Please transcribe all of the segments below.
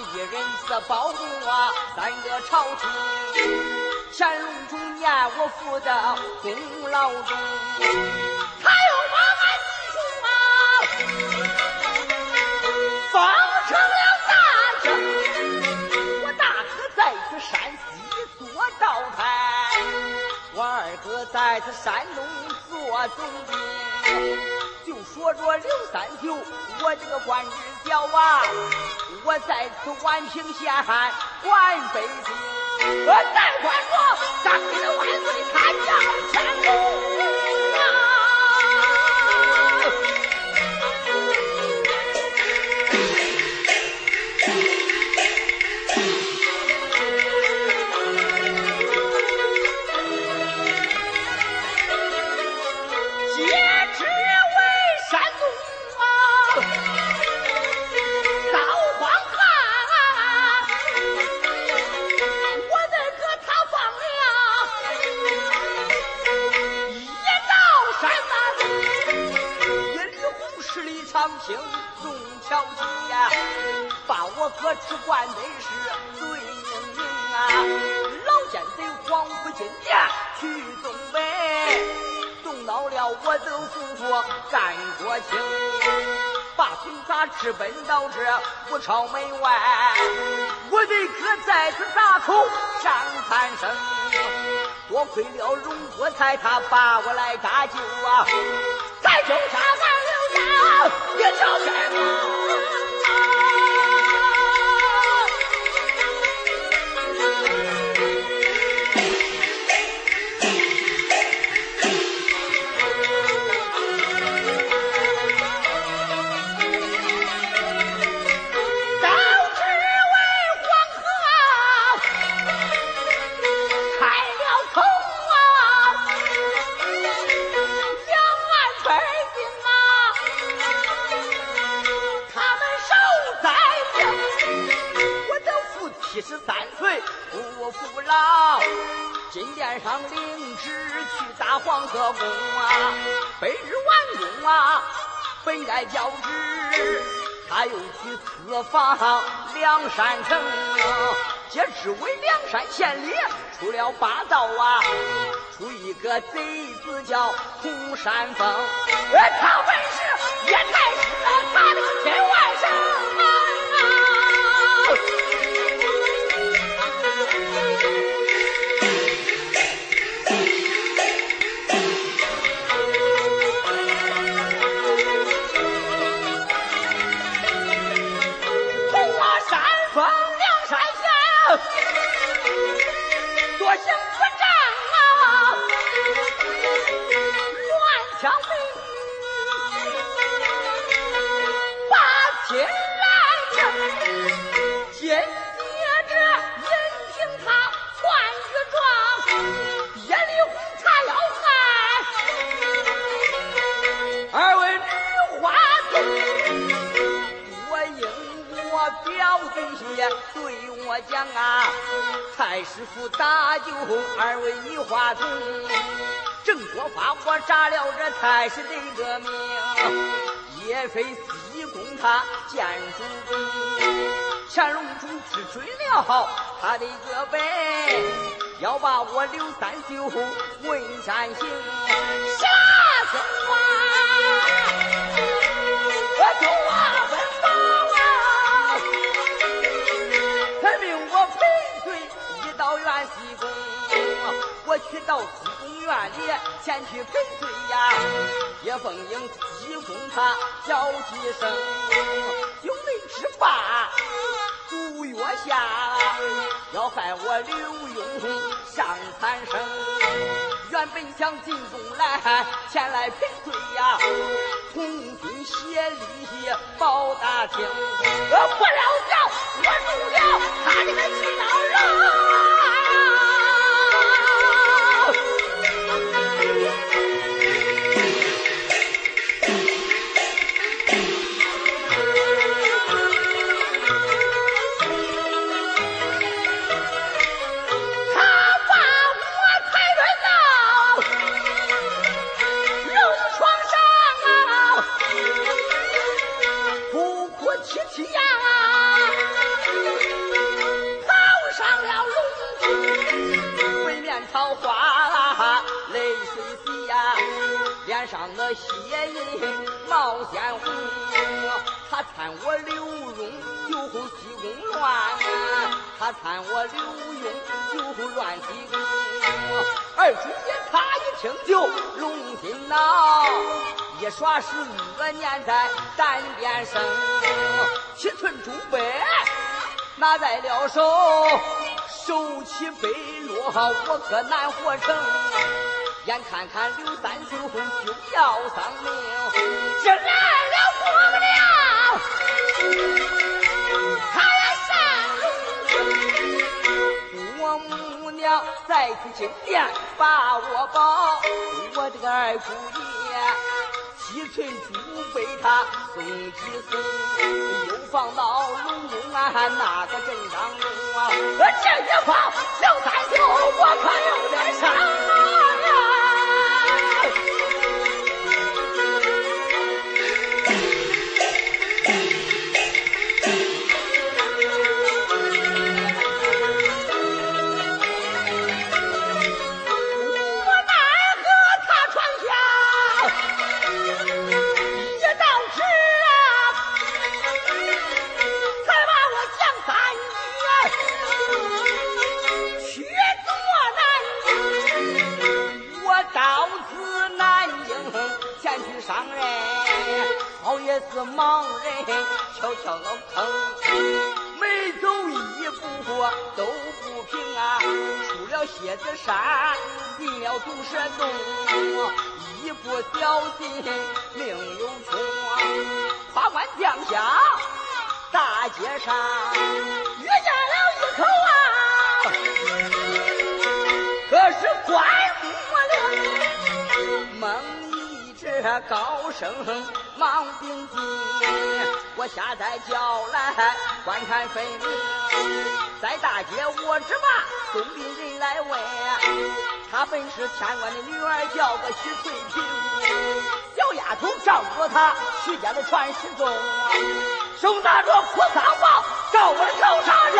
一人是保护我三个朝廷。山路中间我负的功劳中，还有王安弟兄啊，防成了大政，我大哥在此山西做道台，我二哥在此山东做总兵。就说着刘三舅，我这个官职叫啊，我在此宛平县汉管北京。我再管我当年的万岁参加山东啊！皆知为山东啊，扫黄汉。长平弄巧计呀，把我哥吃惯的是最英明啊！老奸贼黄埔金殿去东北，动到了我的父国干国情，把军杂直奔到这不朝门外，我的哥再次大哭上三声，多亏了荣国才他把我来搭救啊！再救啥干？别叫什么73岁不服老，金殿上领旨去打黄河宫啊，北日完工啊，本该交旨，他又去私访梁山城啊，皆知为梁山县里出了八道啊，出一个贼子叫洪山峰，他本事也太是他那个天外生。多行不仗啊，乱枪飞把亲来着，紧接着任凭他穿子装，眼里红茶要害二位女花子，我应我表弟也对我讲啊，蔡师傅搭救二位女花童，郑国发我扎了这蔡氏的一个名，也非西宫他见主公，乾隆主只追了他的一个背，要把我刘三舅问斩刑，下天花我就忘了元西宫，我去到西宫院里前去赔罪呀，也奉迎西宫他叫几声，有内之法毒药下，要害我刘墉上残生，原本想进宫来前来赔罪呀，同军协力报大清，不料想我入了他这个气牢笼。起呀！朝哗啦，泪水滴呀，脸上的血印冒鲜红，他看我刘墉就会起哄乱啊，他看我刘墉就会乱起哄。二春姐他一听就龙心恼，一耍10多年在单边生，7寸竹杯拿在了手，手起杯落我可难活成，眼看看刘三秀就要丧命，这男人活不了，他要上我母娘在去金殿把我抱，我这个二姑爷7寸竹被他送几送，又放到龙宫啊，哪个正当中啊？这一炮刘三秀我可有点伤啊！我奈何他闯下商人，好也是盲人，悄悄老坑，每走一步都不平啊！出了蝎子山，进了毒蛇洞，一不小心命又穷啊！花冠降下大街上，遇见了一口啊，可是怪我了，梦。高声忙病急，我下载叫来观看分明，在大街我只骂总比人来问，她本是天官的女儿叫个徐翠萍，小丫头照顾她徐家的传世宗，手拿着破丧包照我的头上扔。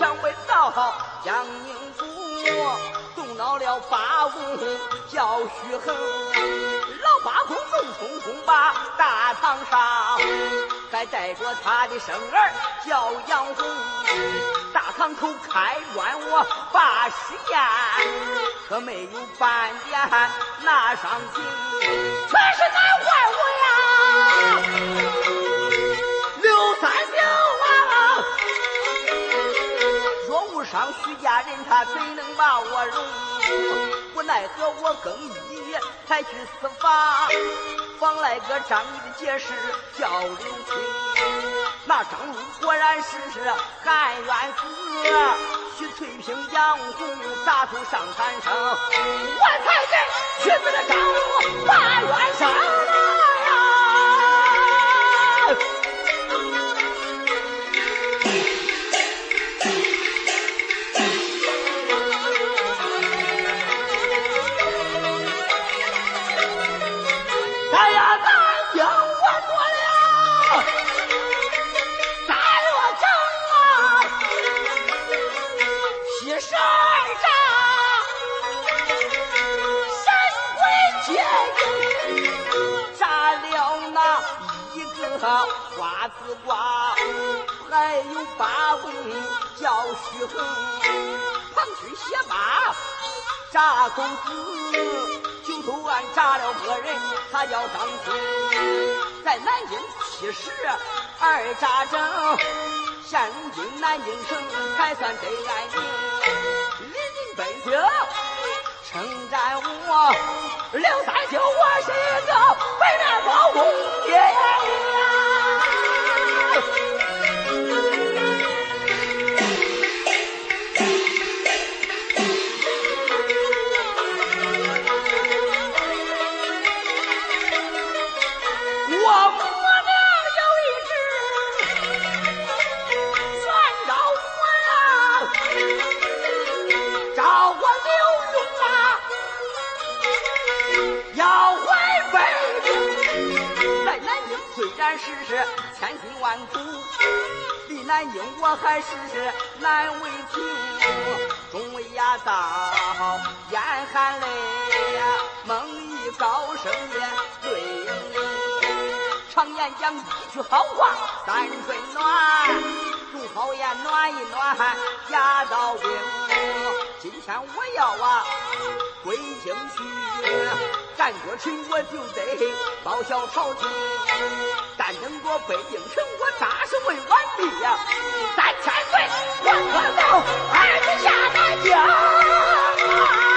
想回到江宁府，动到了八公叫徐恒，老八公怒冲冲把大堂上，还带着他的生儿叫杨红，大堂口开棺我把尸验，可没有半点拿上刑，全是咱坏我呀刘三秀啊！若无伤徐家人，他怎能把我容？无奈何我更衣夜才去死法，方来个张仪的解释叫刘春，那张仪果然是含冤死，徐翠萍杨红撒头上三生，我才给徐子的张仪把冤上了呀！花子瓜，还有八公叫徐恒，旁去斜马炸狗子，九头案炸了个人，他叫张青，在南京72扎正，现如今南京城还算得安宁，临近北京称赞我刘三秀，我是一个白面包公爷。难世事千辛万苦，历难因我还世事难为情。终为呀到眼含泪呀，梦一高声也泪流。常言讲一句好话三春暖。用好言暖一暖家道病，今天我要归京去，战国臣我就得报效朝廷，但等过北京城我咋是未完毕呀？三千岁，换我到二十下南京。